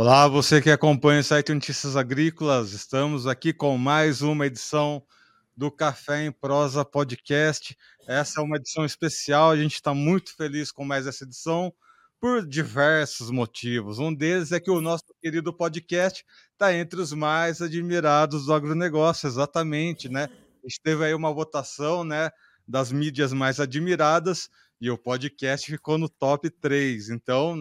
Olá, você que acompanha o site Notícias Agrícolas, estamos aqui com mais uma edição do Café em Prosa Podcast. Essa é uma edição especial, a gente está muito feliz com mais essa edição por diversos motivos. Um deles é que o nosso querido podcast está entre os mais admirados do agronegócio, exatamente, né? A gente teve aí uma votação, né, das mídias mais admiradas e o podcast ficou no top 3. Então,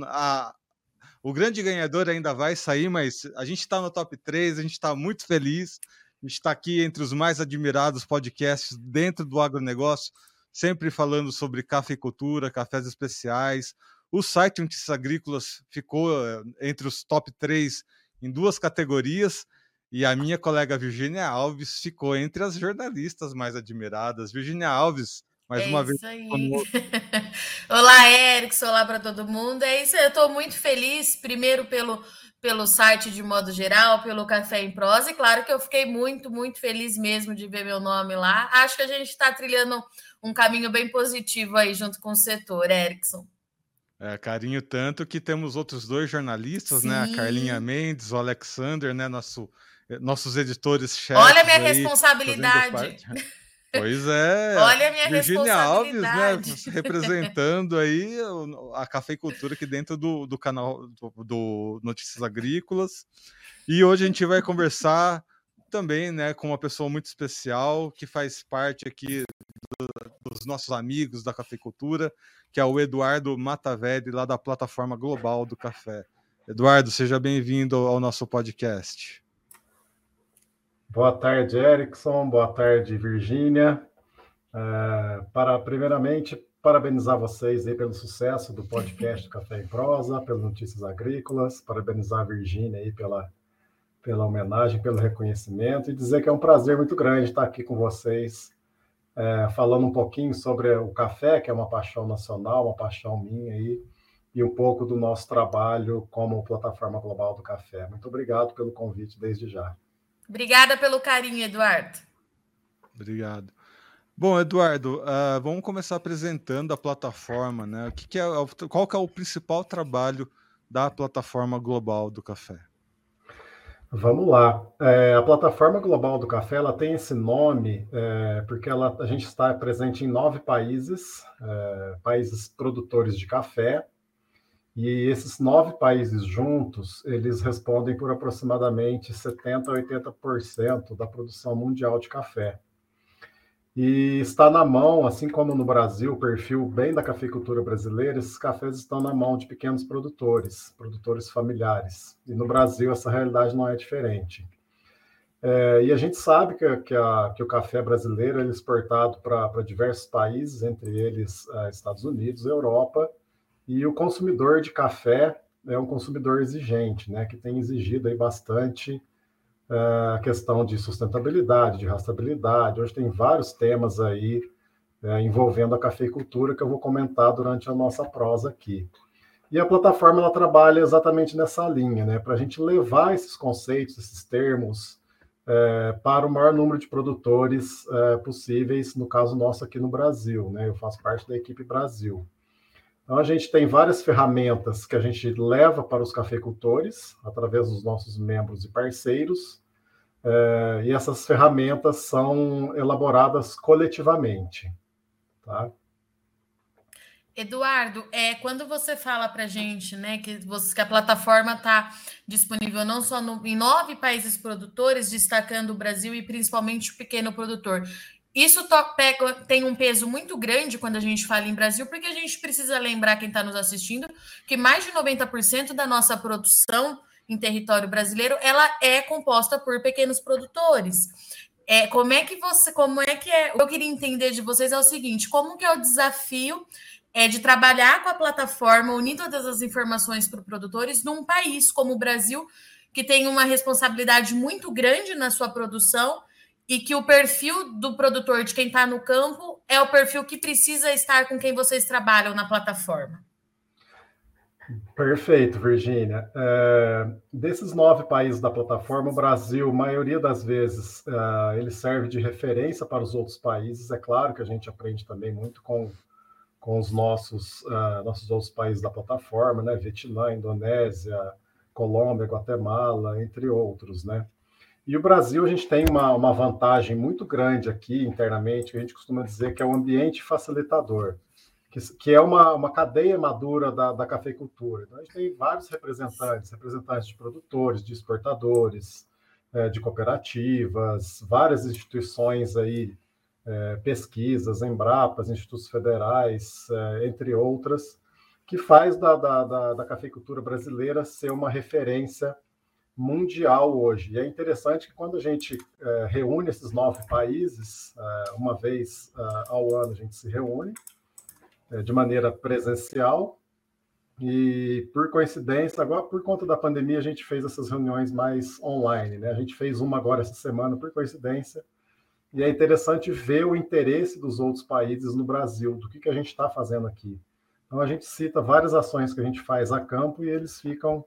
o grande ganhador ainda vai sair, mas a gente está no top 3, a gente está muito feliz. A gente está aqui entre os mais admirados podcasts dentro do agronegócio, sempre falando sobre cafeicultura, cafés especiais. O site Notícias Agrícolas ficou entre os top 3 em duas categorias. E a minha colega Virgínia Alves ficou entre as jornalistas mais admiradas. Virgínia Alves, mais uma vez. Aí. Olá, Erickson. Olá para todo mundo. É isso, eu estou muito feliz, primeiro pelo site de modo geral, pelo Café em Prosa. E claro que eu fiquei muito, muito feliz mesmo de ver meu nome lá. Acho que a gente está trilhando um caminho bem positivo aí junto com o setor, Erickson. É, carinho tanto que temos outros dois jornalistas, sim, né? A Carlinha Mendes, o Alexander, né? Nossos editores-chefes. Olha a minha responsabilidade. Pois é. Olha a minha responsabilidade. Virgínia Alves, né, representando aí a cafeicultura aqui dentro do canal do Notícias Agrícolas. E hoje a gente vai conversar também, né, com uma pessoa muito especial que faz parte aqui dos nossos amigos da cafeicultura, que é o Eduardo Mataveli, lá da Plataforma Global do Café. Eduardo, seja bem-vindo ao nosso podcast. Boa tarde, Erickson. Boa tarde, Virgínia. Primeiramente, parabenizar vocês aí pelo sucesso do podcast Café em Prosa, pelas Notícias Agrícolas, parabenizar a Virgínia aí pela homenagem, pelo reconhecimento, e dizer que é um prazer muito grande estar aqui com vocês, falando um pouquinho sobre o café, que é uma paixão nacional, uma paixão minha aí, e um pouco do nosso trabalho como Plataforma Global do Café. Muito obrigado pelo convite desde já. Obrigada pelo carinho, Eduardo. Obrigado. Bom, Eduardo, vamos começar apresentando a plataforma, né? Qual que é o principal trabalho da Plataforma Global do Café? Vamos lá. A Plataforma Global do Café, ela tem esse nome porque a gente está presente em 9 países, países produtores de café. E esses 9 países juntos, eles respondem por aproximadamente 70% a 80% da produção mundial de café. E está na mão, assim como no Brasil, o perfil bem da cafeicultura brasileira, esses cafés estão na mão de pequenos produtores familiares. E no Brasil essa realidade não é diferente. E a gente sabe que o café brasileiro ele é exportado para diversos países, entre eles Estados Unidos, Europa. E o consumidor de café é um consumidor exigente, né, que tem exigido aí bastante a questão de sustentabilidade, de rastreabilidade. Hoje tem vários temas aí envolvendo a cafeicultura que eu vou comentar durante a nossa prosa aqui. E a plataforma ela trabalha exatamente nessa linha, né, para a gente levar esses conceitos, esses termos, para o maior número de produtores possíveis, no caso nosso aqui no Brasil, né, eu faço parte da equipe Brasil. Então, a gente tem várias ferramentas que a gente leva para os cafeicultores, através dos nossos membros e parceiros, e essas ferramentas são elaboradas coletivamente. Tá? Eduardo, quando você fala para a gente, né, que a plataforma está disponível não só em 9 países produtores, destacando o Brasil e principalmente o pequeno produtor, isso tem um peso muito grande quando a gente fala em Brasil, porque a gente precisa lembrar quem está nos assistindo que mais de 90% da nossa produção em território brasileiro ela é composta por pequenos produtores. Eu queria entender de vocês é o seguinte, como que é o desafio de trabalhar com a plataforma, unindo todas as informações para os produtores num país como o Brasil, que tem uma responsabilidade muito grande na sua produção, e que o perfil do produtor, de quem está no campo, é o perfil que precisa estar com quem vocês trabalham na plataforma. Perfeito, Virgínia. Desses 9 países da plataforma, o Brasil, a maioria das vezes, ele serve de referência para os outros países. É claro que a gente aprende também muito com os nossos outros países da plataforma, né? Vietnã, Indonésia, Colômbia, Guatemala, entre outros, né? E o Brasil, a gente tem uma vantagem muito grande aqui internamente, que a gente costuma dizer que é o ambiente facilitador, que é uma cadeia madura da cafeicultura. Então, a gente tem vários representantes de produtores, de exportadores, de cooperativas, várias instituições aí, pesquisas, Embrapas, institutos federais, entre outras, que faz da cafeicultura brasileira ser uma referência mundial hoje. E é interessante que quando a gente reúne esses 9 países, uma vez ao ano a gente se reúne de maneira presencial, e por coincidência, agora por conta da pandemia, a gente fez essas reuniões mais online, né? A gente fez uma agora essa semana, por coincidência, e é interessante ver o interesse dos outros países no Brasil, do que a gente está fazendo aqui. Então, a gente cita várias ações que a gente faz a campo e eles ficam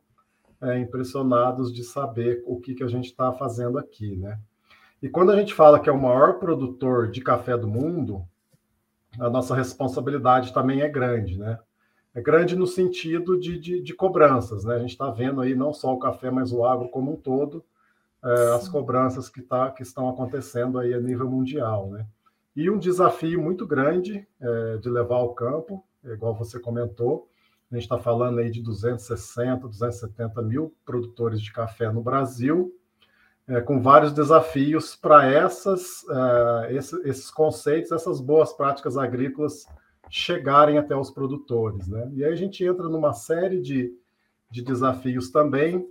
impressionados de saber o que a gente está fazendo aqui, né? E quando a gente fala que é o maior produtor de café do mundo, a nossa responsabilidade também é grande, né? É grande no sentido de cobranças, né? A gente está vendo aí não só o café, mas o agro como um todo, as cobranças que estão acontecendo aí a nível mundial, né? E um desafio muito grande de levar ao campo, igual você comentou, a gente está falando aí de 260, 270 mil produtores de café no Brasil, com vários desafios para esses conceitos, essas boas práticas agrícolas chegarem até os produtores, né? E aí a gente entra numa série de desafios também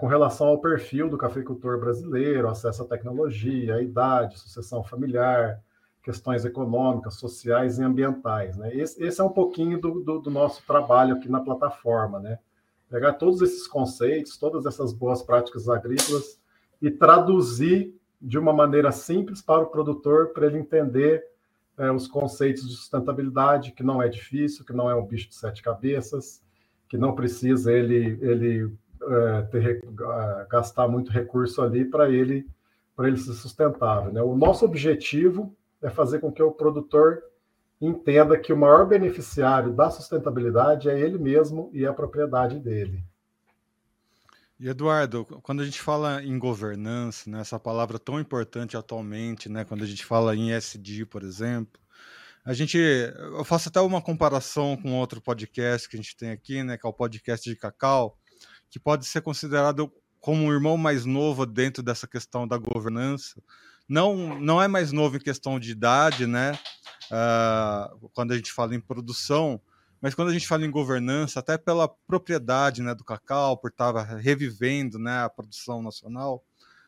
com relação ao perfil do cafeicultor brasileiro, acesso à tecnologia, à idade, sucessão familiar, questões econômicas, sociais e ambientais, né? Esse é um pouquinho do nosso trabalho aqui na plataforma, né? Pegar todos esses conceitos, todas essas boas práticas agrícolas e traduzir de uma maneira simples para o produtor, para ele entender os conceitos de sustentabilidade, que não é difícil, que não é um bicho de 7 cabeças, que não precisa gastar muito recurso ali para ele ser sustentável, né? O nosso objetivo é fazer com que o produtor entenda que o maior beneficiário da sustentabilidade é ele mesmo e a propriedade dele. E Eduardo, quando a gente fala em governança, né, essa palavra tão importante atualmente, né, quando a gente fala em ESG, por exemplo, eu faço até uma comparação com outro podcast que a gente tem aqui, né, que é o podcast de cacau, que pode ser considerado como um irmão mais novo dentro dessa questão da governança. Não é mais novo em questão de idade, né? Quando a gente fala em produção, mas quando a gente fala em governança, até pela propriedade, né, do cacau, por estar revivendo, né, a produção nacional,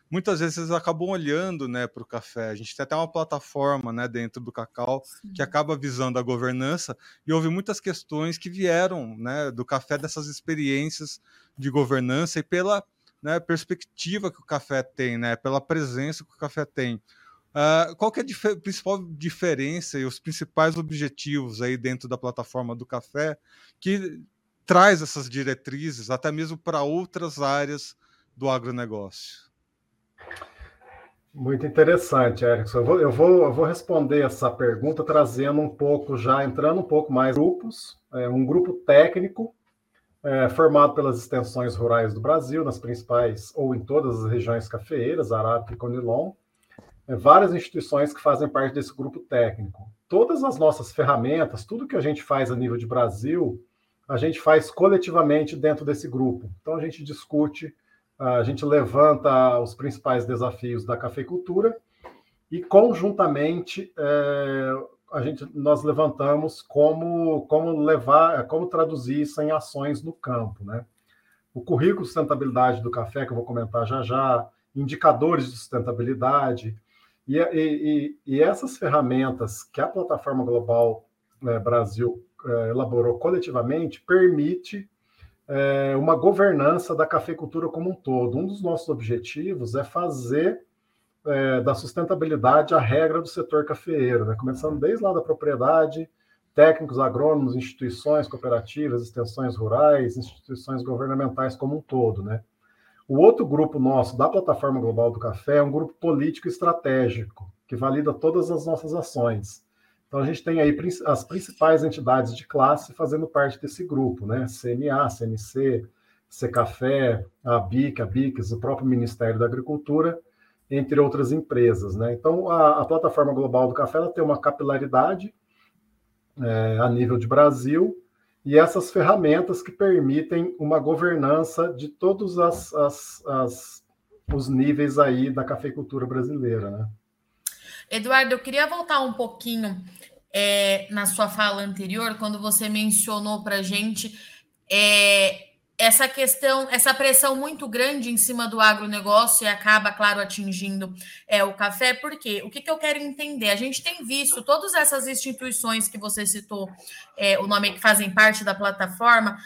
muitas vezes eles acabam olhando, né, para o café. A gente tem até uma plataforma, né, dentro do cacau, sim, que acaba visando a governança, e houve muitas questões que vieram, né, do café, dessas experiências de governança e pela, né, perspectiva que o café tem, né, pela presença que o café tem. Qual que é a principal diferença e os principais objetivos aí dentro da plataforma do café que traz essas diretrizes até mesmo para outras áreas do agronegócio? Muito interessante, Erickson. Eu vou responder essa pergunta trazendo um pouco, já entrando um pouco mais grupos, um grupo técnico formado pelas extensões rurais do Brasil, nas principais ou em todas as regiões cafeeiras, Arap e Conilon, várias instituições que fazem parte desse grupo técnico. Todas as nossas ferramentas, tudo que a gente faz a nível de Brasil, a gente faz coletivamente dentro desse grupo. Então, a gente discute, a gente levanta os principais desafios da cafeicultura e, conjuntamente, nós levantamos como traduzir isso em ações no campo, né? O currículo de sustentabilidade do café, que eu vou comentar já, indicadores de sustentabilidade, e essas ferramentas que a Plataforma Global Brasil elaborou coletivamente permite uma governança da cafeicultura como um todo. Um dos nossos objetivos é fazer da sustentabilidade a regra do setor cafeeiro, né? Começando desde lá da propriedade, técnicos, agrônomos, instituições cooperativas, extensões rurais, instituições governamentais como um todo, né? O outro grupo nosso, da Plataforma Global do Café, é um grupo político e estratégico, que valida todas as nossas ações. Então, a gente tem aí as principais entidades de classe fazendo parte desse grupo, né? CNA, CNC, Ccafé, ABICS, o próprio Ministério da Agricultura, entre outras empresas, né? Então, a Plataforma Global do Café ela tem uma capilaridade a nível de Brasil e essas ferramentas que permitem uma governança de todos os níveis aí da cafeicultura brasileira, né? Eduardo, eu queria voltar um pouquinho na sua fala anterior, quando você mencionou para a gente essa questão, essa pressão muito grande em cima do agronegócio e acaba, claro, atingindo o café. Por quê? O que eu quero entender? A gente tem visto todas essas instituições que você citou, o nome que fazem parte da plataforma,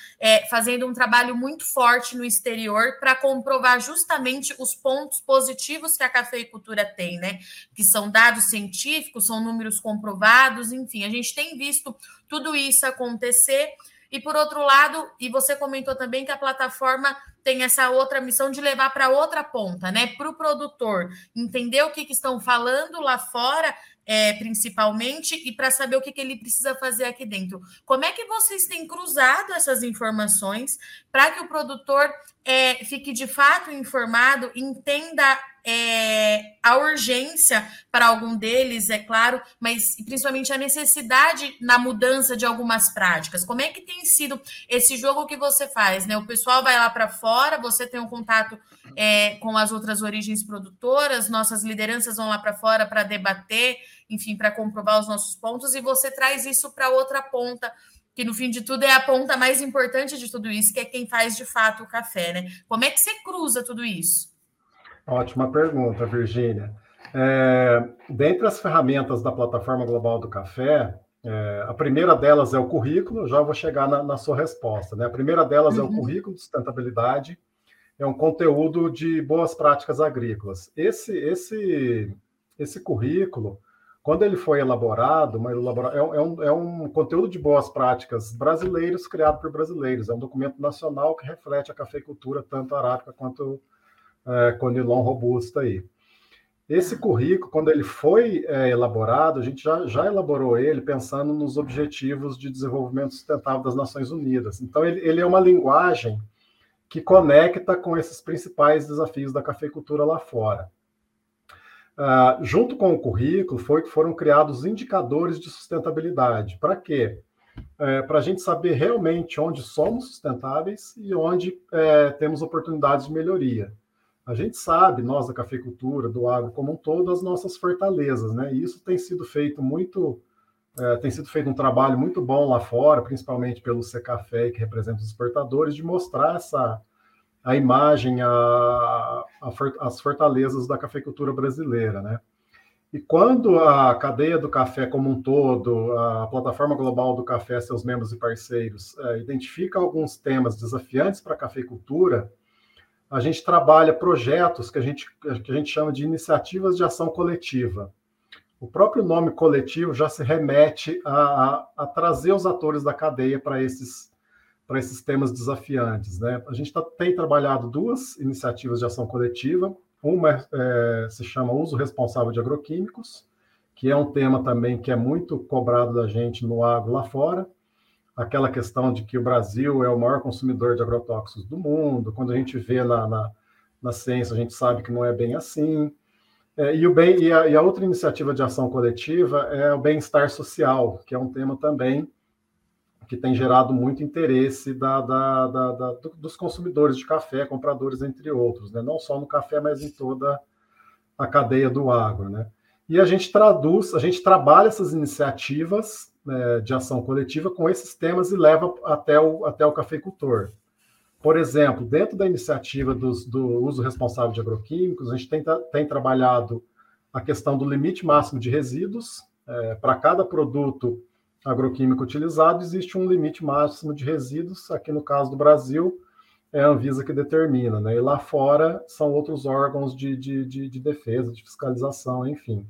fazendo um trabalho muito forte no exterior para comprovar justamente os pontos positivos que a cafeicultura tem, né? Que são dados científicos, são números comprovados, enfim. A gente tem visto tudo isso acontecer. E, por outro lado, e você comentou também que a plataforma tem essa outra missão de levar para outra ponta, né? Para o produtor, entender o que estão falando lá fora, principalmente, e para saber o que ele precisa fazer aqui dentro. Como é que vocês têm cruzado essas informações para que o produtor fique, de fato, informado, entenda a urgência para algum deles, é claro, mas principalmente a necessidade na mudança de algumas práticas? Como é que tem sido esse jogo que você faz, né? O pessoal vai lá para fora, você tem um contato com as outras origens produtoras, nossas lideranças vão lá para fora para debater, enfim, para comprovar os nossos pontos, e você traz isso para outra ponta, que no fim de tudo é a ponta mais importante de tudo isso, que é quem faz de fato o café, né? Como é que você cruza tudo isso? Ótima pergunta, Virgínia. Dentre as ferramentas da Plataforma Global do Café, a primeira delas é o currículo, eu já vou chegar na sua resposta, né? A primeira delas é o currículo de sustentabilidade, é um conteúdo de boas práticas agrícolas. Esse currículo, quando ele foi elaborado, é um conteúdo de boas práticas brasileiros criado por brasileiros, é um documento nacional que reflete a cafeicultura, tanto arábica quanto conilon robusta aí. Esse currículo, quando ele foi elaborado, a gente já elaborou ele pensando nos Objetivos de Desenvolvimento Sustentável das Nações Unidas. Então, ele é uma linguagem que conecta com esses principais desafios da cafeicultura lá fora. Junto com o currículo, foram criados indicadores de sustentabilidade. Para quê? Para a gente saber realmente onde somos sustentáveis e onde temos oportunidades de melhoria. A gente sabe, nós da cafeicultura, do agro como um todo, as nossas fortalezas, né? E isso tem sido feito um trabalho muito bom lá fora, principalmente pelo Secafé, que representa os exportadores, de mostrar a imagem, as fortalezas da cafeicultura brasileira, né? E quando a cadeia do café como um todo, a Plataforma Global do Café, seus membros e parceiros, identifica alguns temas desafiantes para a cafeicultura, a gente trabalha projetos que a gente chama de iniciativas de ação coletiva. O próprio nome coletivo já se remete a trazer os atores da cadeia para esses temas desafiantes, né? A gente tem trabalhado duas iniciativas de ação coletiva. Uma se chama Uso Responsável de Agroquímicos, que é um tema também que é muito cobrado da gente no agro lá fora. Aquela questão de que o Brasil é o maior consumidor de agrotóxicos do mundo, quando a gente vê na ciência, a gente sabe que não é bem assim. E a outra iniciativa de ação coletiva é o bem-estar social, que é um tema também que tem gerado muito interesse dos consumidores de café, compradores, entre outros, né? Não só no café, mas em toda a cadeia do agro, né? E a gente trabalha essas iniciativas de ação coletiva com esses temas e leva até o cafeicultor. Por exemplo, dentro da iniciativa do uso responsável de agroquímicos, a gente tem trabalhado a questão do limite máximo de resíduos. Para cada produto agroquímico utilizado, existe um limite máximo de resíduos. Aqui no caso do Brasil, é a Anvisa que determina, né? E lá fora são outros órgãos de defesa, de fiscalização, enfim.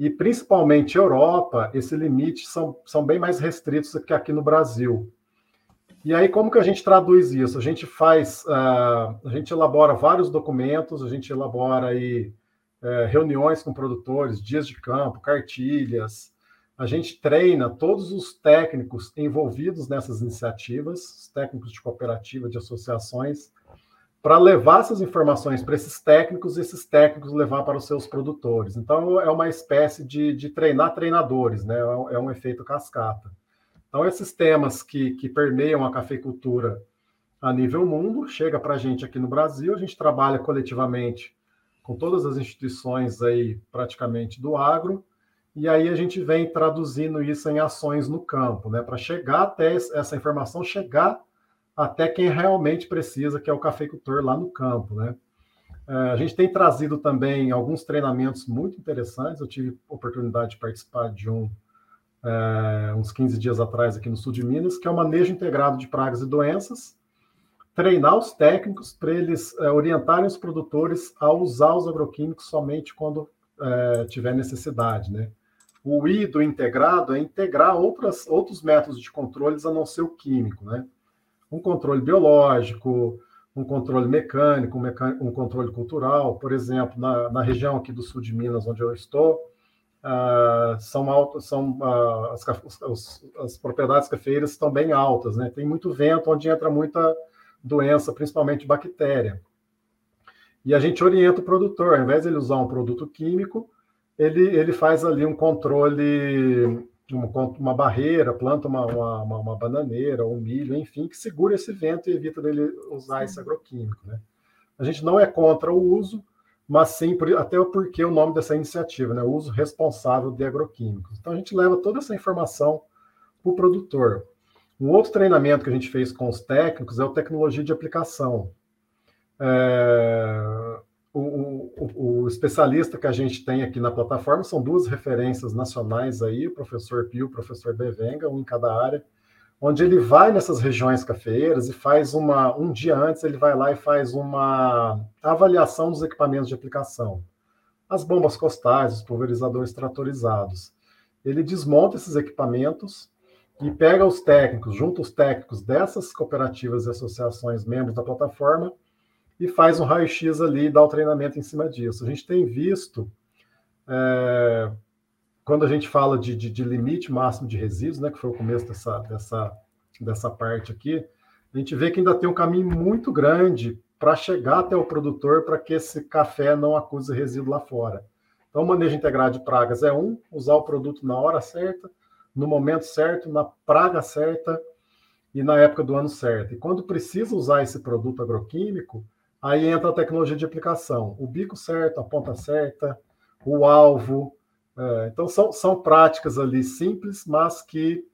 E, principalmente, Europa, esse limite são bem mais restritos do que aqui no Brasil. E aí, como que a gente traduz isso? A gente elabora vários documentos, a gente elabora aí, reuniões com produtores, dias de campo, cartilhas, A gente treina todos os técnicos envolvidos nessas iniciativas, os técnicos de cooperativa, de associações, para levar essas informações para esses técnicos e esses técnicos levar para os seus produtores. Então, é uma espécie de treinar treinadores, né? É um efeito cascata. Então, esses temas que permeiam a cafeicultura a nível mundo, chega para a gente aqui no Brasil, a gente trabalha coletivamente com todas as instituições aí, praticamente, do agro, e aí a gente vem traduzindo isso em ações no campo, né? Para chegar até essa informação, chegar até quem realmente precisa, que é o cafeicultor lá no campo, né? A gente tem trazido também alguns treinamentos muito interessantes. Eu tive a oportunidade de participar de uns 15 dias atrás aqui no sul de Minas, que é o manejo integrado de pragas e doenças, treinar os técnicos para eles orientarem os produtores a usar os agroquímicos somente quando tiver necessidade, né? O I do integrado é integrar outros métodos de controles a não ser o químico, né? Um controle biológico, um controle mecânico, um controle cultural. Por exemplo, na região aqui do sul de Minas, onde eu estou, as propriedades cafeeiras estão bem altas, né? Tem muito vento, onde entra muita doença, principalmente bactéria. E a gente orienta o produtor, ao invés de ele usar um produto químico, ele faz ali um controle, uma barreira, planta uma bananeira, um milho, enfim, que segura esse vento e evita dele usar esse agroquímico, né? A gente não é contra o uso, mas sim, até porque o nome dessa iniciativa, né? O uso responsável de agroquímicos. Então, a gente leva toda essa informação para o produtor. Um outro treinamento que a gente fez com os técnicos é o tecnologia de aplicação. O especialista que a gente tem aqui na plataforma são duas referências nacionais aí, o professor Pio, o professor Bevenga, um em cada área, onde ele vai nessas regiões cafeeiras e faz um dia antes ele vai lá e faz uma avaliação dos equipamentos de aplicação. As bombas costais, os pulverizadores tratorizados. Ele desmonta esses equipamentos e pega os técnicos, junta os técnicos dessas cooperativas e associações membros da plataforma e faz um raio-x ali e dá o treinamento em cima disso. A gente tem visto, quando a gente fala de limite máximo de resíduos, né, que foi o começo dessa parte aqui, a gente vê que ainda tem um caminho muito grande para chegar até o produtor para que esse café não acuse resíduo lá fora. Então, o manejo integrado de pragas é usar o produto na hora certa, no momento certo, na praga certa e na época do ano certo. E quando precisa usar esse produto agroquímico, aí entra a tecnologia de aplicação, o bico certo, a ponta certa, o alvo. Então, são práticas ali simples, mas que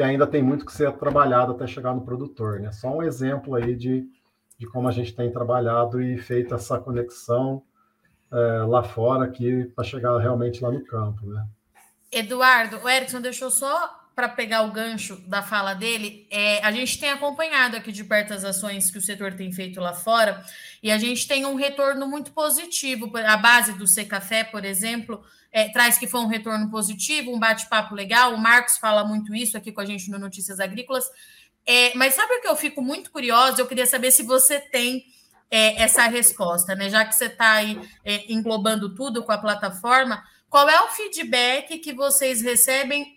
ainda tem muito que ser trabalhado até chegar no produtor, né? Só um exemplo aí de como a gente tem trabalhado e feito essa conexão lá fora, aqui, para chegar realmente lá no campo, né? Eduardo, o Erickson deixou só para pegar o gancho da fala dele, a gente tem acompanhado aqui de perto as ações que o setor tem feito lá fora, e a gente tem um retorno muito positivo. A base do Ccafé, por exemplo, traz que foi um retorno positivo, um bate-papo legal. O Marcos fala muito isso aqui com a gente no Notícias Agrícolas. Mas sabe o que eu fico muito curiosa? Eu queria saber se você tem essa resposta, né? Já que você está aí englobando tudo com a plataforma, qual é o feedback que vocês recebem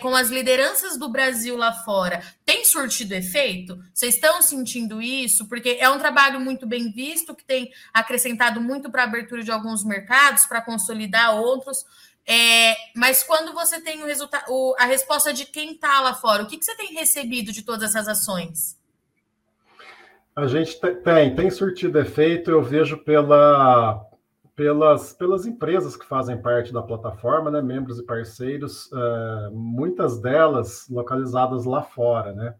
com as lideranças do Brasil lá fora? Tem surtido efeito? Vocês estão sentindo isso? Porque é um trabalho muito bem visto, que tem acrescentado muito para a abertura de alguns mercados, para consolidar outros, mas quando você tem o resultado, a resposta de quem está lá fora, o que você tem recebido de todas essas ações? A gente tem surtido efeito, eu vejo pelas empresas que fazem parte da plataforma, né, membros e parceiros, muitas delas localizadas lá fora, né?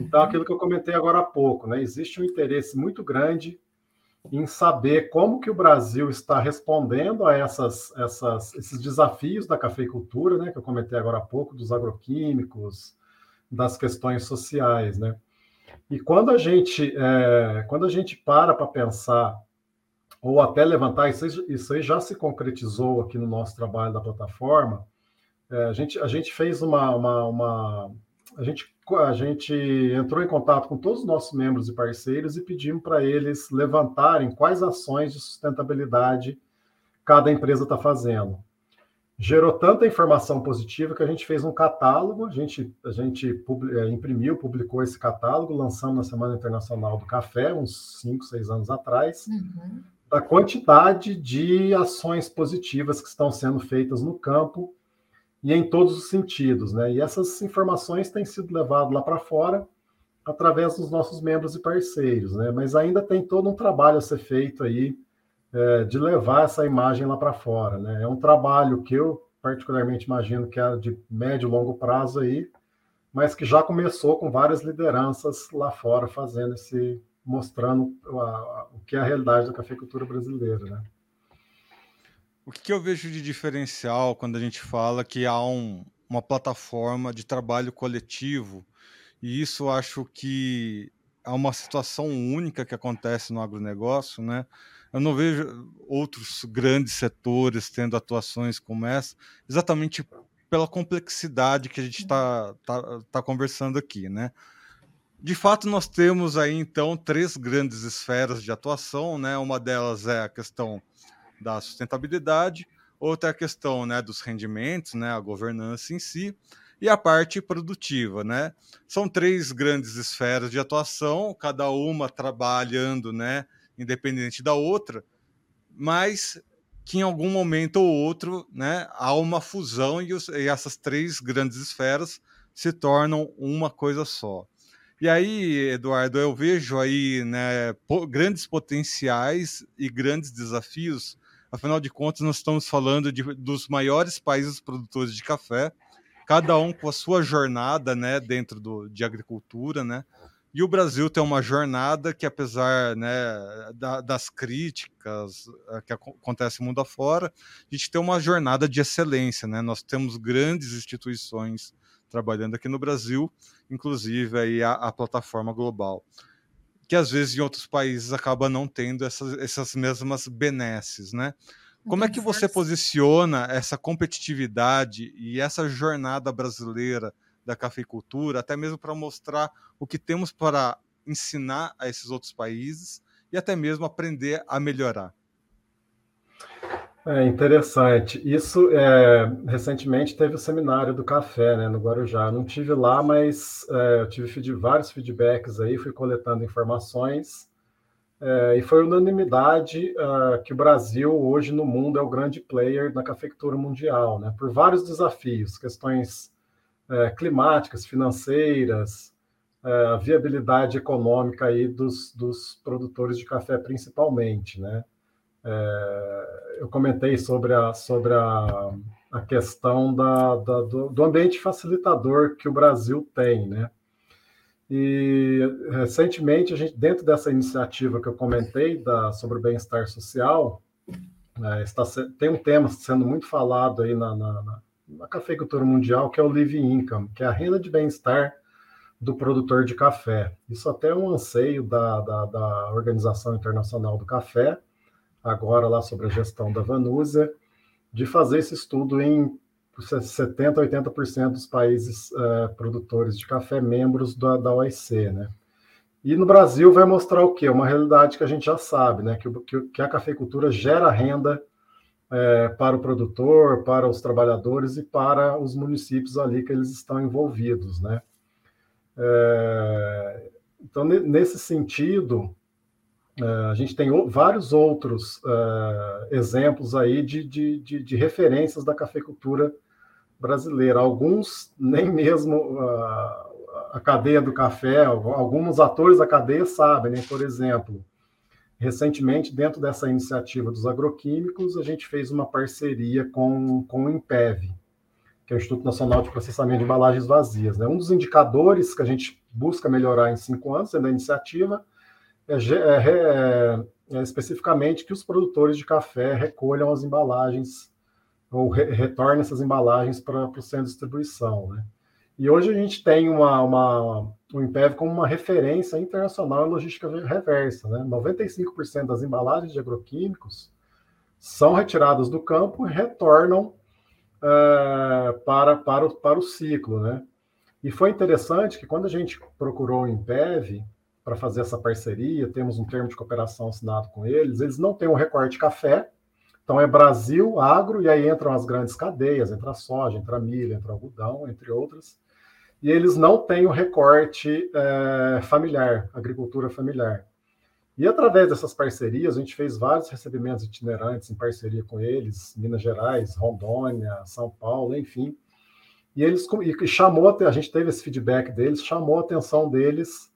Então, aquilo que eu comentei agora há pouco, né, existe um interesse muito grande em saber como que o Brasil está respondendo a esses desafios da cafeicultura, né, que eu comentei agora há pouco, dos agroquímicos, das questões sociais, né? E quando a gente para pensar ou até levantar, isso aí já se concretizou aqui no nosso trabalho da plataforma, a gente fez a gente entrou em contato com todos os nossos membros e parceiros e pedimos para eles levantarem quais ações de sustentabilidade cada empresa está fazendo. gerou tanta informação positiva que a gente fez um catálogo, a gente imprimiu, publicou esse catálogo, lançamos na Semana Internacional do Café, uns 5-6 anos atrás, da quantidade de ações positivas que estão sendo feitas no campo e em todos os sentidos, né? E essas informações têm sido levadas lá para fora através dos nossos membros e parceiros, né? Mas ainda tem todo um trabalho a ser feito aí, de levar essa imagem lá para fora, né? É um trabalho que eu particularmente imagino que é de médio e longo prazo aí, mas que já começou com várias lideranças lá fora fazendo mostrando o que é a realidade da cafeicultura brasileira, né? O que eu vejo de diferencial quando a gente fala que há uma plataforma de trabalho coletivo, e isso eu acho que é uma situação única que acontece no agronegócio, né? Eu não vejo outros grandes setores tendo atuações como essa, exatamente pela complexidade que a gente está conversando aqui, né? De fato, nós temos aí, então, 3 grandes esferas de atuação, né? Uma delas é a questão da sustentabilidade, outra é a questão, né, dos rendimentos, né, a governança em si, e a parte produtiva, né? São 3 grandes esferas de atuação, cada uma trabalhando, né, independente da outra, mas que em algum momento ou outro, né, há uma fusão e essas 3 grandes esferas se tornam uma coisa só. E aí, Eduardo, eu vejo aí, né, grandes potenciais e grandes desafios. Afinal de contas, nós estamos falando dos maiores países produtores de café, cada um com a sua jornada, né, dentro de agricultura, né? E o Brasil tem uma jornada que, apesar, né, das críticas que acontecem mundo afora, a gente tem uma jornada de excelência, né? Nós temos grandes instituições trabalhando aqui no Brasil, inclusive aí a plataforma global, que às vezes em outros países acaba não tendo essas mesmas benesses, né? Como é que você posiciona essa competitividade e essa jornada brasileira da cafeicultura, até mesmo para mostrar o que temos para ensinar a esses outros países e até mesmo aprender a melhorar? É interessante. Isso, recentemente teve o seminário do café, né, no Guarujá. Eu não estive lá, mas eu tive vários feedbacks aí, fui coletando informações, e foi unanimidade que o Brasil hoje no mundo é o grande player na cafeicultura mundial, né, por vários desafios, questões climáticas, financeiras, a viabilidade econômica aí dos produtores de café principalmente, né? Eu comentei sobre a questão do ambiente facilitador que o Brasil tem, né? E recentemente, a gente, dentro dessa iniciativa que eu comentei sobre o bem-estar social, tem um tema sendo muito falado aí na cafeicultura mundial, que é o Living Income, que é a renda de bem-estar do produtor de café. Isso até é um anseio da Organização Internacional do Café, agora lá sobre a gestão da Vanusa, de fazer esse estudo em 70%, 80% dos países produtores de café, membros da OIC, né? E no Brasil vai mostrar o quê? Uma realidade que a gente já sabe, né? Que a cafeicultura gera renda para o produtor, para os trabalhadores e para os municípios ali que eles estão envolvidos, né? Então, nesse sentido, a gente tem vários outros exemplos aí de referências da cafeicultura brasileira. Alguns, nem mesmo a cadeia do café, alguns atores da cadeia sabem, né? Por exemplo, recentemente, dentro dessa iniciativa dos agroquímicos, a gente fez uma parceria com o INPEV, que é o Instituto Nacional de Processamento de Embalagens Vazias, né? Um dos indicadores que a gente busca melhorar em 5 anos, da iniciativa, especificamente que os produtores de café recolham as embalagens ou retornem essas embalagens para o centro de distribuição, né? E hoje a gente tem o INPEV como uma referência internacional em logística reversa, né? 95% das embalagens de agroquímicos são retiradas do campo e retornam para o ciclo, né? E foi interessante que quando a gente procurou o INPEV para fazer essa parceria, temos um termo de cooperação assinado com eles não têm um recorte café, Então é Brasil, agro, e aí entram as grandes cadeias, entra a soja, entra a milho, entra o algodão, entre outras. E eles não têm o recorte familiar, agricultura familiar. E através dessas parcerias, a gente fez vários recebimentos itinerantes em parceria com eles, Minas Gerais, Rondônia, São Paulo, enfim. E eles chamou, a gente teve esse feedback deles, chamou a atenção deles,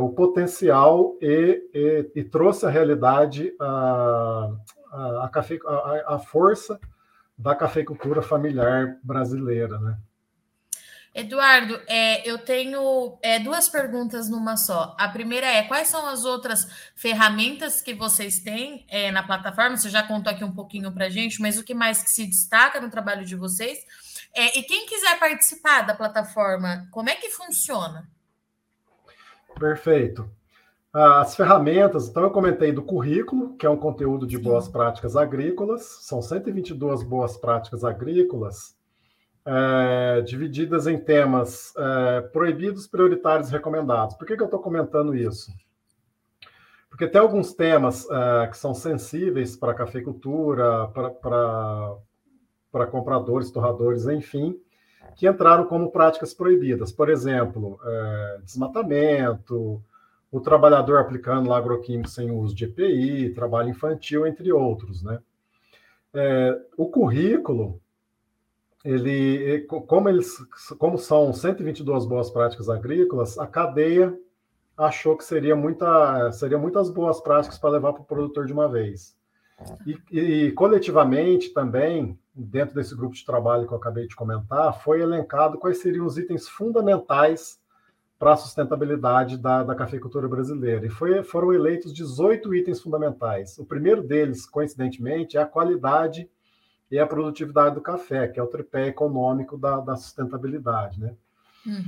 o potencial e trouxe à realidade a força da cafeicultura familiar brasileira, né? Eduardo, eu tenho duas perguntas numa só. A primeira é, quais são as outras ferramentas que vocês têm na plataforma? Você já contou aqui um pouquinho para a gente, mas o que mais que se destaca no trabalho de vocês? E quem quiser participar da plataforma, como é que funciona? Perfeito. As ferramentas, então eu comentei do currículo, que é um conteúdo de boas práticas agrícolas, são 122 boas práticas agrícolas, divididas em temas proibidos, prioritários e recomendados. Por que eu estou comentando isso? Porque tem alguns temas que são sensíveis para a cafeicultura, para compradores, torradores, enfim, que entraram como práticas proibidas. Por exemplo, desmatamento, o trabalhador aplicando lá agroquímico sem uso de EPI, trabalho infantil, entre outros, né? O currículo... Como são 122 boas práticas agrícolas, a cadeia achou que seria muitas boas práticas para levar para o produtor de uma vez. E coletivamente também, dentro desse grupo de trabalho que eu acabei de comentar, foi elencado quais seriam os itens fundamentais para a sustentabilidade da cafeicultura brasileira. E foram eleitos 18 itens fundamentais. O primeiro deles, coincidentemente, é a qualidade e a produtividade do café, que é o tripé econômico da sustentabilidade, né? Uhum.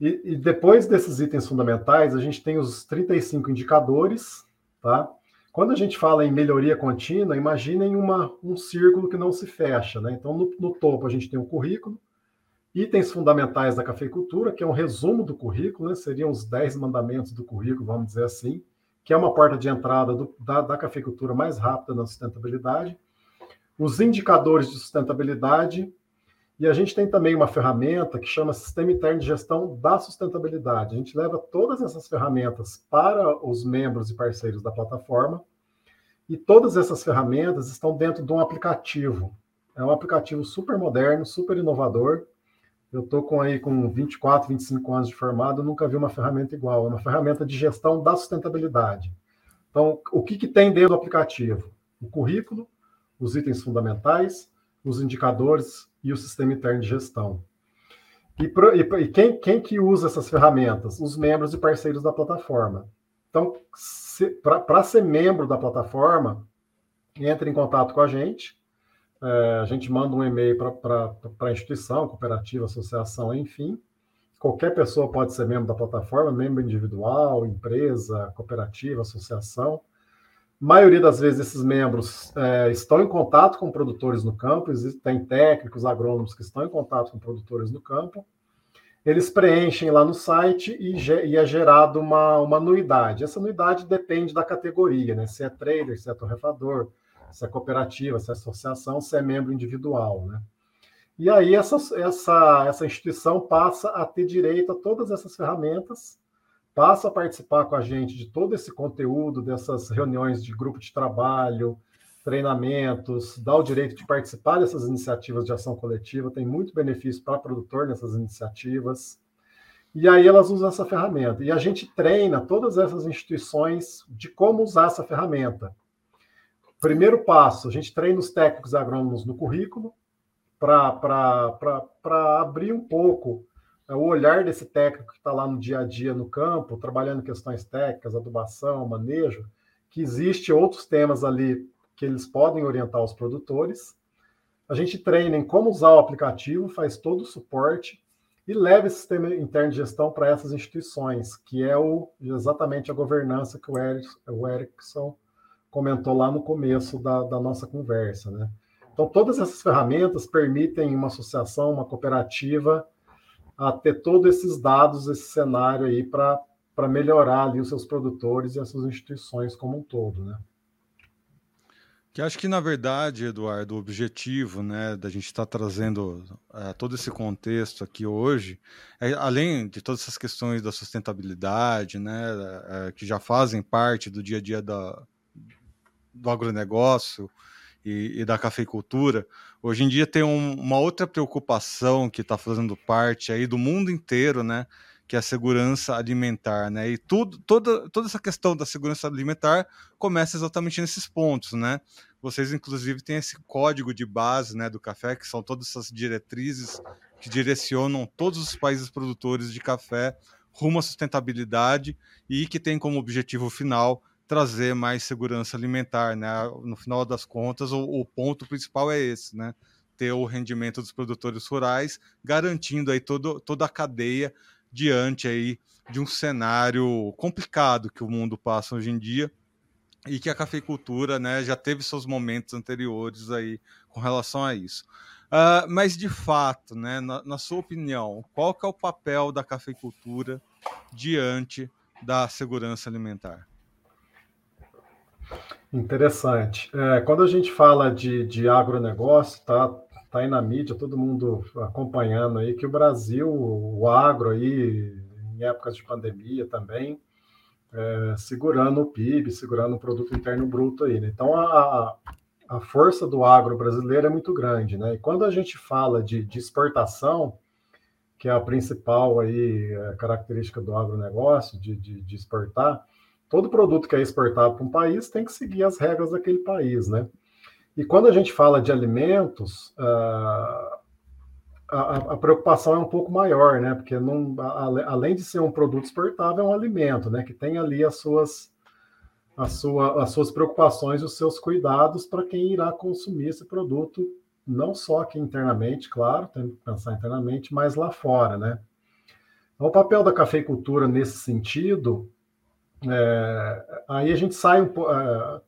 E depois desses itens fundamentais, a gente tem os 35 indicadores, tá? Quando a gente fala em melhoria contínua, imaginem um círculo que não se fecha, né? Então, no topo, a gente tem o currículo, itens fundamentais da cafeicultura, que é um resumo do currículo, né? Seriam os 10 mandamentos do currículo, vamos dizer assim, que é uma porta de entrada da cafeicultura mais rápida na sustentabilidade. Os indicadores de sustentabilidade, e a gente tem também uma ferramenta que chama Sistema Interno de Gestão da Sustentabilidade. A gente leva todas essas ferramentas para os membros e parceiros da plataforma, e todas essas ferramentas estão dentro de um aplicativo. É um aplicativo super moderno, super inovador. Eu estou com 24, 25 anos de formado, nunca vi uma ferramenta igual. É uma ferramenta de gestão da sustentabilidade. Então, o que tem dentro do aplicativo? O currículo, os itens fundamentais, os indicadores e o sistema interno de gestão. E quem que usa essas ferramentas? Os membros e parceiros da plataforma. Então, para ser membro da plataforma, entre em contato com a gente, a gente manda um e-mail para a instituição, cooperativa, associação, enfim. Qualquer pessoa pode ser membro da plataforma, membro individual, empresa, cooperativa, associação. A maioria das vezes esses membros estão em contato com produtores no campo, tem técnicos, agrônomos que estão em contato com produtores no campo, eles preenchem lá no site e é gerado uma anuidade. Essa anuidade depende da categoria, né? Se é trader, se é torrefador, se é cooperativa, se é associação, se é membro individual, né? E aí essa instituição passa a ter direito a todas essas ferramentas, passa a participar com a gente de todo esse conteúdo, dessas reuniões de grupo de trabalho, treinamentos, dá o direito de participar dessas iniciativas de ação coletiva, tem muito benefício para o produtor nessas iniciativas, e aí elas usam essa ferramenta. E a gente treina todas essas instituições de como usar essa ferramenta. Primeiro passo, a gente treina os técnicos e agrônomos no currículo para abrir um pouco o olhar desse técnico que está lá no dia a dia no campo, trabalhando questões técnicas, adubação, manejo, que existem outros temas ali que eles podem orientar os produtores. A gente treina em como usar o aplicativo, faz todo o suporte e leva esse sistema interno de gestão para essas instituições, que é exatamente a governança que o Erickson comentou lá no começo da nossa conversa, né? Então, todas essas ferramentas permitem uma associação, uma cooperativa, a ter todos esses dados, esse cenário aí para melhorar ali os seus produtores e as suas instituições como um todo, né? Que acho que, na verdade, Eduardo, o objetivo, né, da gente estar trazendo todo esse contexto aqui hoje, além de todas essas questões da sustentabilidade, né, que já fazem parte do dia a dia do agronegócio e da cafeicultura, hoje em dia tem uma outra preocupação que está fazendo parte aí do mundo inteiro, né, que é a segurança alimentar, né? E toda essa questão da segurança alimentar começa exatamente nesses pontos, né? Vocês, inclusive, têm esse código de base, né, do café, que são todas essas diretrizes que direcionam todos os países produtores de café rumo à sustentabilidade e que tem como objetivo final trazer mais segurança alimentar, né? No final das contas, o ponto principal é esse, né? Ter o rendimento dos produtores rurais, garantindo aí toda a cadeia diante aí de um cenário complicado que o mundo passa hoje em dia e que a cafeicultura, né, já teve seus momentos anteriores aí com relação a isso. Mas, de fato, né, na sua opinião, qual que é o papel da cafeicultura diante da segurança alimentar? Interessante. Quando a gente fala de agronegócio, tá aí na mídia, todo mundo acompanhando aí que o Brasil, o agro aí, em épocas de pandemia também, segurando o PIB, segurando o produto interno bruto aí, né? Então, a força do agro brasileiro é muito grande, né? E quando a gente fala de exportação, que é a principal aí característica do agronegócio, de exportar, todo produto que é exportado para um país tem que seguir as regras daquele país, né? E quando a gente fala de alimentos, a preocupação é um pouco maior, né? Porque além de ser um produto exportável, é um alimento, né? Que tem ali as suas preocupações, os seus cuidados para quem irá consumir esse produto, não só aqui internamente, claro, tem que pensar internamente, mas lá fora, né? Então, o papel da cafeicultura nesse sentido... aí a gente sai um pouco.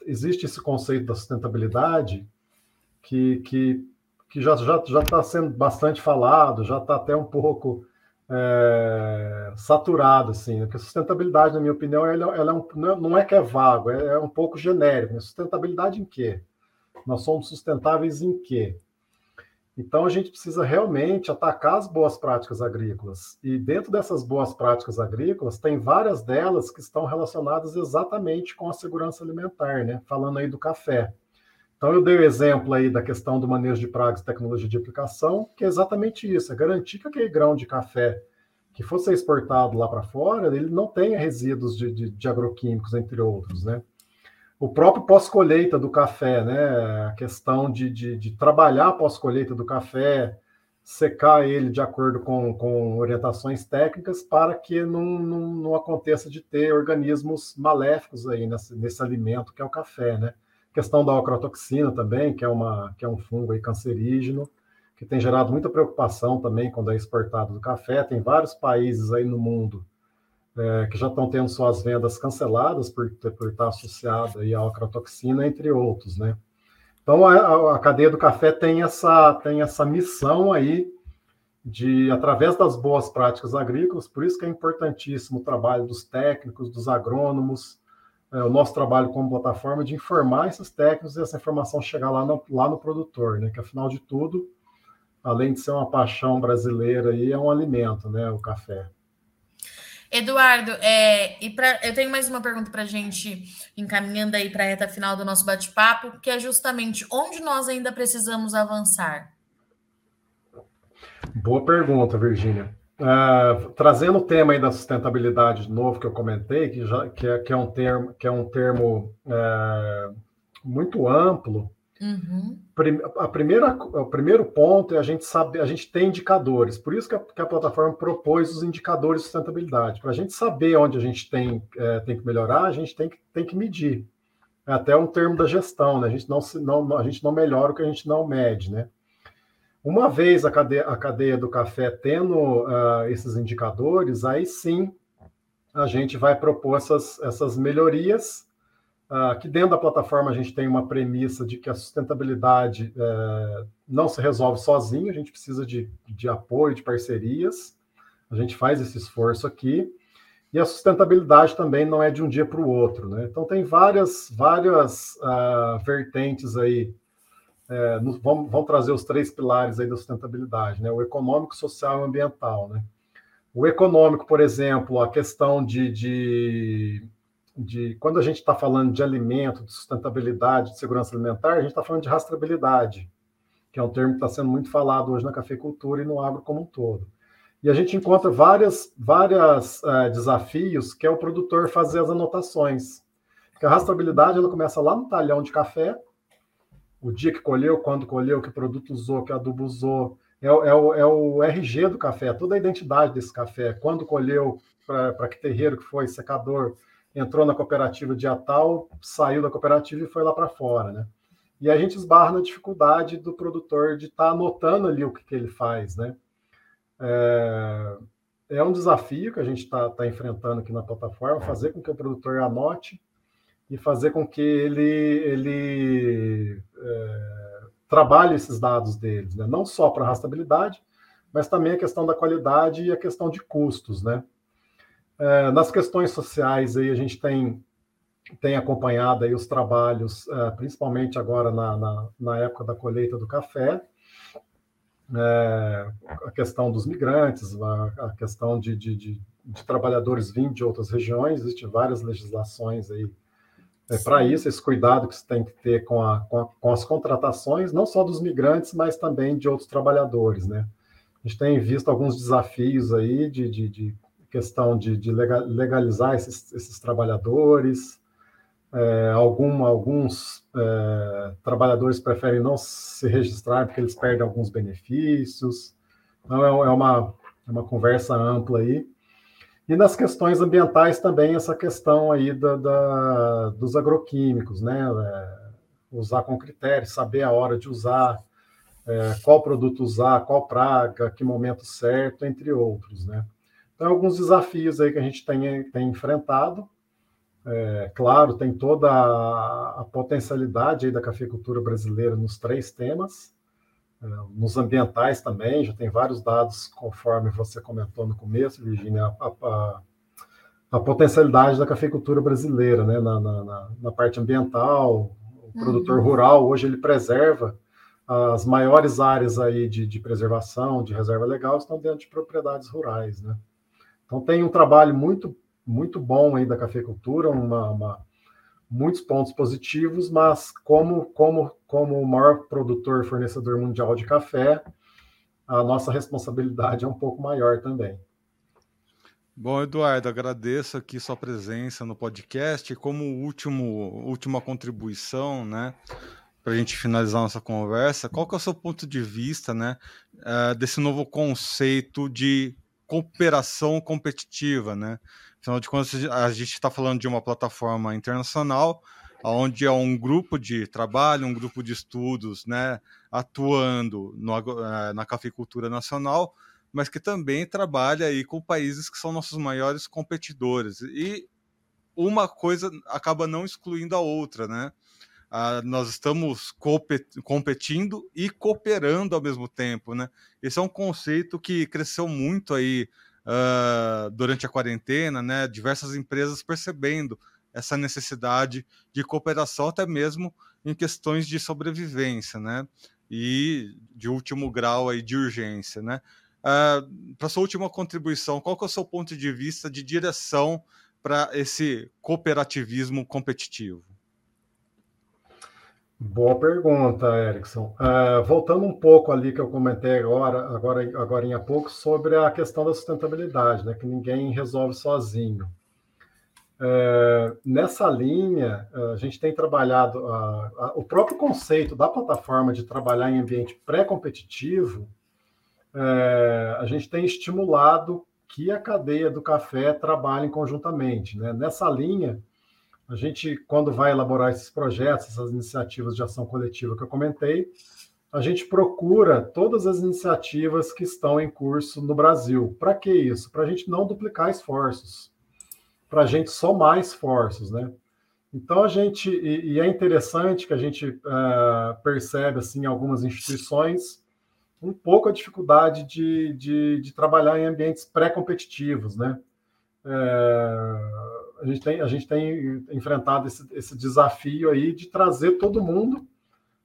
Existe esse conceito da sustentabilidade que já está sendo bastante falado, já está até um pouco saturado, assim, né? Porque a sustentabilidade, na minha opinião, ela é não é que é vago, é um pouco genérico, né? Sustentabilidade em quê? Nós somos sustentáveis em quê? Então, a gente precisa realmente atacar as boas práticas agrícolas. E dentro dessas boas práticas agrícolas, tem várias delas que estão relacionadas exatamente com a segurança alimentar, né? Falando aí do café. Então, eu dei o exemplo aí da questão do manejo de pragas e tecnologia de aplicação, que é exatamente isso, é garantir que aquele grão de café que fosse exportado lá para fora, ele não tenha resíduos de agroquímicos, entre outros, né? O próprio pós-colheita do café, né? A questão de trabalhar a pós-colheita do café, secar ele de acordo com orientações técnicas para que não aconteça de ter organismos maléficos aí nesse alimento que é o café, né? A questão da ocratoxina também, que é um fungo aí cancerígeno, que tem gerado muita preocupação também quando é exportado do café. Tem vários países aí no mundo que já estão tendo suas vendas canceladas por estar associada à ocratoxina, entre outros, né? Então, a cadeia do café tem essa missão aí de, através das boas práticas agrícolas, por isso que é importantíssimo o trabalho dos técnicos, dos agrônomos, o nosso trabalho como plataforma de informar esses técnicos e essa informação chegar lá no produtor, né? Que, afinal de tudo, além de ser uma paixão brasileira, aí, é um alimento, né? O café. Eduardo, eu tenho mais uma pergunta para a gente, encaminhando aí para a reta final do nosso bate-papo, que é justamente onde nós ainda precisamos avançar? Boa pergunta, Virgínia. Trazendo o tema aí da sustentabilidade de novo que eu comentei, que é um termo, muito amplo. Uhum. O primeiro ponto é a gente tem indicadores, por isso que a plataforma propôs os indicadores de sustentabilidade, para a gente saber onde a gente tem que melhorar, a gente tem que medir. É até um termo da gestão, né? A gente não melhora o que a gente não mede, né? Uma vez a cadeia do café tendo esses indicadores, aí sim a gente vai propor essas melhorias. Aqui dentro da plataforma a gente tem uma premissa de que a sustentabilidade não se resolve sozinha, a gente precisa de apoio, de parcerias, a gente faz esse esforço aqui. E a sustentabilidade também não é de um dia para o outro, né? Então, tem várias vertentes aí. Vão trazer os três pilares aí da sustentabilidade, né? O econômico, social e ambiental, né? O econômico, por exemplo, a questão de quando a gente está falando de alimento, de sustentabilidade, de segurança alimentar, a gente está falando de rastreabilidade, que é um termo que está sendo muito falado hoje na cafeicultura e no agro como um todo. E a gente encontra vários desafios, que é o produtor fazer as anotações. Porque a rastreabilidade, ela começa lá no talhão de café, o dia que colheu, quando colheu, que produto usou, que adubo usou, é o RG do café, toda a identidade desse café, quando colheu, para que terreiro que foi, secador, entrou na cooperativa dia tal, saiu da cooperativa e foi lá para fora, né? E a gente esbarra na dificuldade do produtor de estar anotando ali o que ele faz, né? É um desafio que a gente está enfrentando aqui na plataforma, fazer com que o produtor anote e fazer com que ele trabalhe esses dados deles, né? Não só para a rastreabilidade, mas também a questão da qualidade e a questão de custos, né? Nas questões sociais, aí, a gente tem acompanhado aí os trabalhos, principalmente agora na época da colheita do café, a questão dos migrantes, a questão de trabalhadores vindo de outras regiões, existem várias legislações aí para isso, esse cuidado que se tem que ter com as contratações, não só dos migrantes, mas também de outros trabalhadores, né? A gente tem visto alguns desafios aí de questão de legalizar esses trabalhadores. Alguns trabalhadores preferem não se registrar porque eles perdem alguns benefícios. Então, é uma conversa ampla aí. E nas questões ambientais também, essa questão aí dos agroquímicos, né? Usar com critério, saber a hora de usar, qual produto usar, qual praga, que momento certo, entre outros, né? Então, alguns desafios aí que a gente tem enfrentado. Claro, tem toda a potencialidade aí da cafeicultura brasileira nos três temas, nos ambientais também, já tem vários dados, conforme você comentou no começo, Virgínia, a potencialidade da cafeicultura brasileira, né, na parte ambiental, o produtor rural, hoje ele preserva as maiores áreas aí de preservação, de reserva legal, estão dentro de propriedades rurais, né? Então, tem um trabalho muito bom aí da cafeicultura, muitos pontos positivos, mas como o maior produtor e fornecedor mundial de café, a nossa responsabilidade é um pouco maior também. Bom, Eduardo, agradeço aqui sua presença no podcast. Como última contribuição, né, para a gente finalizar nossa conversa, qual que é o seu ponto de vista, né, desse novo conceito de cooperação competitiva, né? Afinal de contas, a gente está falando de uma plataforma internacional, onde há um grupo de trabalho, um grupo de estudos, né, atuando na cafeicultura nacional, mas que também trabalha aí com países que são nossos maiores competidores. E uma coisa acaba não excluindo a outra, né? Nós estamos competindo e cooperando ao mesmo tempo, né? Esse é um conceito que cresceu muito aí durante a quarentena, né? Diversas empresas percebendo essa necessidade de cooperação, até mesmo em questões de sobrevivência, né? E de último grau aí de urgência, né? Para sua última contribuição, qual que é o seu ponto de vista de direção para esse cooperativismo competitivo? Boa pergunta, Erickson. Voltando um pouco ali que eu comentei agora há pouco, sobre a questão da sustentabilidade, né, que ninguém resolve sozinho. Nessa linha, a gente tem trabalhado o próprio conceito da plataforma de trabalhar em ambiente pré-competitivo, a gente tem estimulado que a cadeia do café trabalhe conjuntamente, né? Nessa linha, a gente, quando vai elaborar esses projetos, essas iniciativas de ação coletiva que eu comentei, a gente procura todas as iniciativas que estão em curso no Brasil. Para que isso? Para a gente não duplicar esforços, para a gente somar esforços, né? Então, a gente... E é interessante que a gente percebe, assim, em algumas instituições, um pouco a dificuldade de trabalhar em ambientes pré-competitivos, né? A gente tem enfrentado esse desafio aí de trazer todo mundo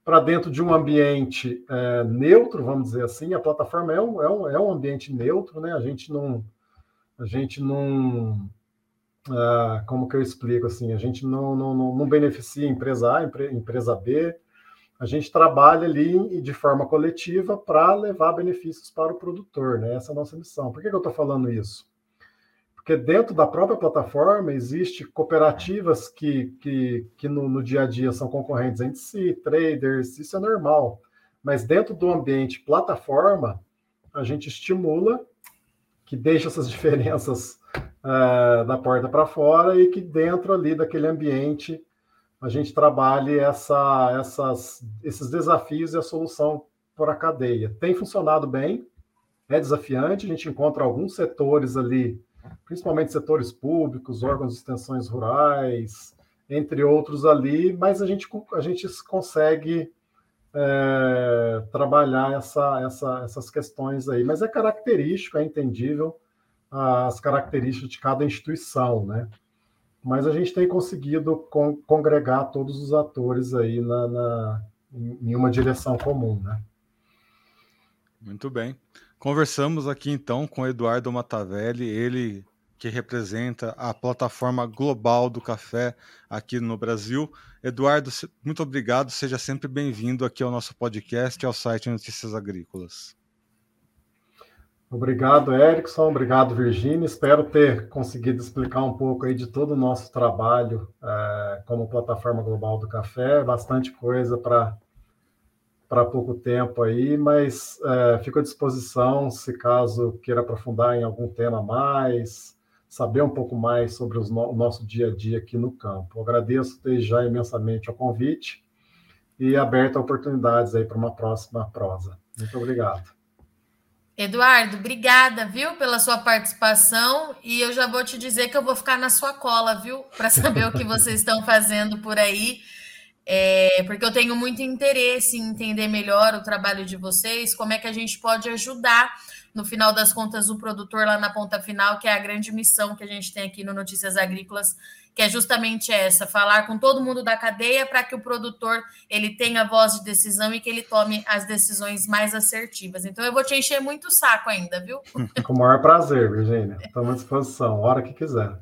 para dentro de um ambiente neutro, vamos dizer assim. A plataforma é um ambiente neutro, né? A gente não como que eu explico assim? A gente não beneficia empresa A, empresa B. A gente trabalha ali de forma coletiva para levar benefícios para o produtor, né? Essa é a nossa missão. Por que eu estou falando isso? Porque dentro da própria plataforma existe cooperativas que no dia a dia são concorrentes entre si, traders, isso é normal. Mas dentro do ambiente plataforma, a gente estimula, que deixa essas diferenças da porta para fora e que dentro ali daquele ambiente a gente trabalhe esses desafios e a solução para a cadeia. Tem funcionado bem, é desafiante, a gente encontra alguns setores ali, principalmente setores públicos, órgãos de extensões rurais, entre outros ali, mas a gente consegue trabalhar essas questões aí. Mas é característico, é entendível as características de cada instituição, né? Mas a gente tem conseguido congregar todos os atores aí em uma direção comum, né? Muito bem. Conversamos aqui, então, com Eduardo Mataveli, ele que representa a Plataforma Global do Café aqui no Brasil. Eduardo, muito obrigado, seja sempre bem-vindo aqui ao nosso podcast e ao site Notícias Agrícolas. Obrigado, Erickson. Obrigado, Virgínia. Espero ter conseguido explicar um pouco aí de todo o nosso trabalho como Plataforma Global do Café. Bastante coisa para pouco tempo aí, mas fico à disposição se caso queira aprofundar em algum tema a mais, saber um pouco mais sobre o nosso dia a dia aqui no campo. Eu agradeço desde já imensamente o convite e aberto a oportunidades aí para uma próxima prosa. Muito obrigado. Eduardo, obrigada, viu, pela sua participação, e eu já vou te dizer que eu vou ficar na sua cola, viu, para saber o que vocês estão fazendo por aí, porque eu tenho muito interesse em entender melhor o trabalho de vocês, como é que a gente pode ajudar, no final das contas, o produtor lá na ponta final, que é a grande missão que a gente tem aqui no Notícias Agrícolas, que é justamente essa, falar com todo mundo da cadeia para que o produtor ele tenha voz de decisão e que ele tome as decisões mais assertivas. Então, eu vou te encher muito o saco ainda, viu? Com o maior prazer, Virgínia. Estamos à disposição, hora que quiser.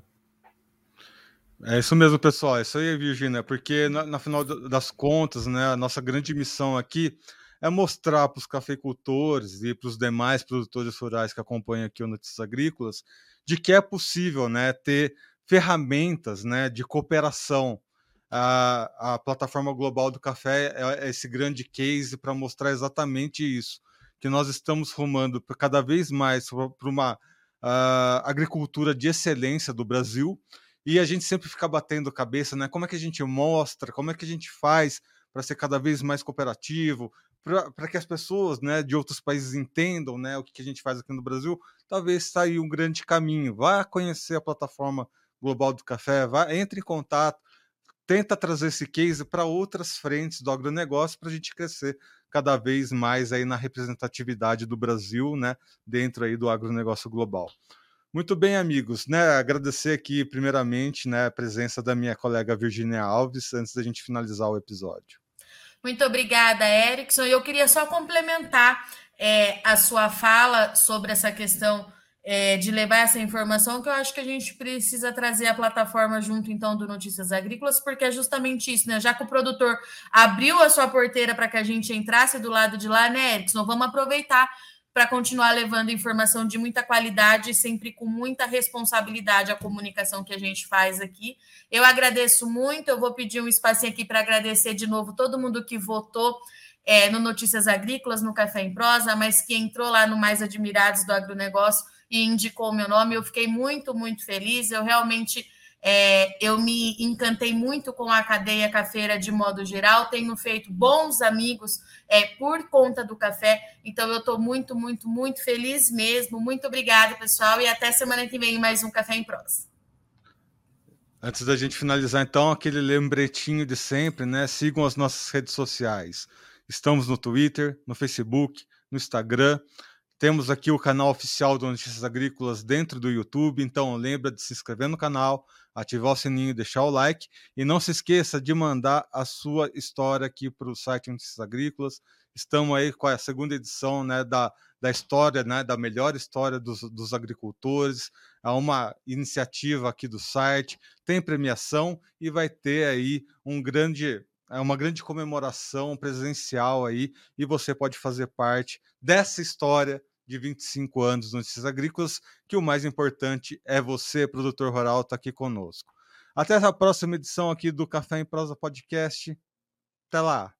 É isso mesmo, pessoal. É isso aí, Virgínia, porque, na final das contas, né, a nossa grande missão aqui é mostrar para os cafeicultores e para os demais produtores rurais que acompanham aqui o Notícias Agrícolas de que é possível, né, ter ferramentas, né, de cooperação. A Plataforma Global do Café é esse grande case para mostrar exatamente isso, que nós estamos rumando cada vez mais para uma agricultura de excelência do Brasil, e a gente sempre fica batendo cabeça, né, como é que a gente mostra, como é que a gente faz para ser cada vez mais cooperativo, para que as pessoas, né, de outros países entendam, né, o que a gente faz aqui no Brasil. Talvez saia um grande caminho. Vá conhecer a Plataforma Global do Café, entre em contato, tenta trazer esse case para outras frentes do agronegócio para a gente crescer cada vez mais aí na representatividade do Brasil, né, dentro aí do agronegócio global. Muito bem, amigos, né, agradecer aqui primeiramente, né, a presença da minha colega Virgínia Alves antes da gente finalizar o episódio. Muito obrigada, Erickson. E eu queria só complementar a sua fala sobre essa questão de levar essa informação, que eu acho que a gente precisa trazer a plataforma junto, então, do Notícias Agrícolas, porque é justamente isso, né? Já que o produtor abriu a sua porteira para que a gente entrasse do lado de lá, né, Erickson? Vamos aproveitar para continuar levando informação de muita qualidade, sempre com muita responsabilidade a comunicação que a gente faz aqui. Eu agradeço muito, eu vou pedir um espacinho aqui para agradecer de novo todo mundo que votou no Notícias Agrícolas, no Café em Prosa, mas que entrou lá no Mais Admirados do Agronegócio e indicou o meu nome. Eu fiquei muito, muito feliz, eu realmente... eu me encantei muito com a cadeia cafeira de modo geral, tenho feito bons amigos por conta do café, então eu estou muito, muito, muito feliz mesmo. Muito obrigada, pessoal, e até semana que vem mais um Café em Prosa. Antes da gente finalizar, então, aquele lembretinho de sempre, né? Sigam as nossas redes sociais, estamos no Twitter, no Facebook, no Instagram, Temos aqui o canal oficial do Notícias Agrícolas dentro do YouTube, então lembra de se inscrever no canal, ativar o sininho, deixar o like, e não se esqueça de mandar a sua história aqui para o site Notícias Agrícolas. Estamos aí com a segunda edição, né, da história, né, da melhor história dos agricultores. Há uma iniciativa aqui do site, tem premiação e vai ter aí uma grande comemoração presencial aí, e você pode fazer parte dessa história de 25 anos de Notícias Agrícolas, que o mais importante é você, produtor rural, tá aqui conosco. Até a próxima edição aqui do Café em Prosa Podcast. Até lá!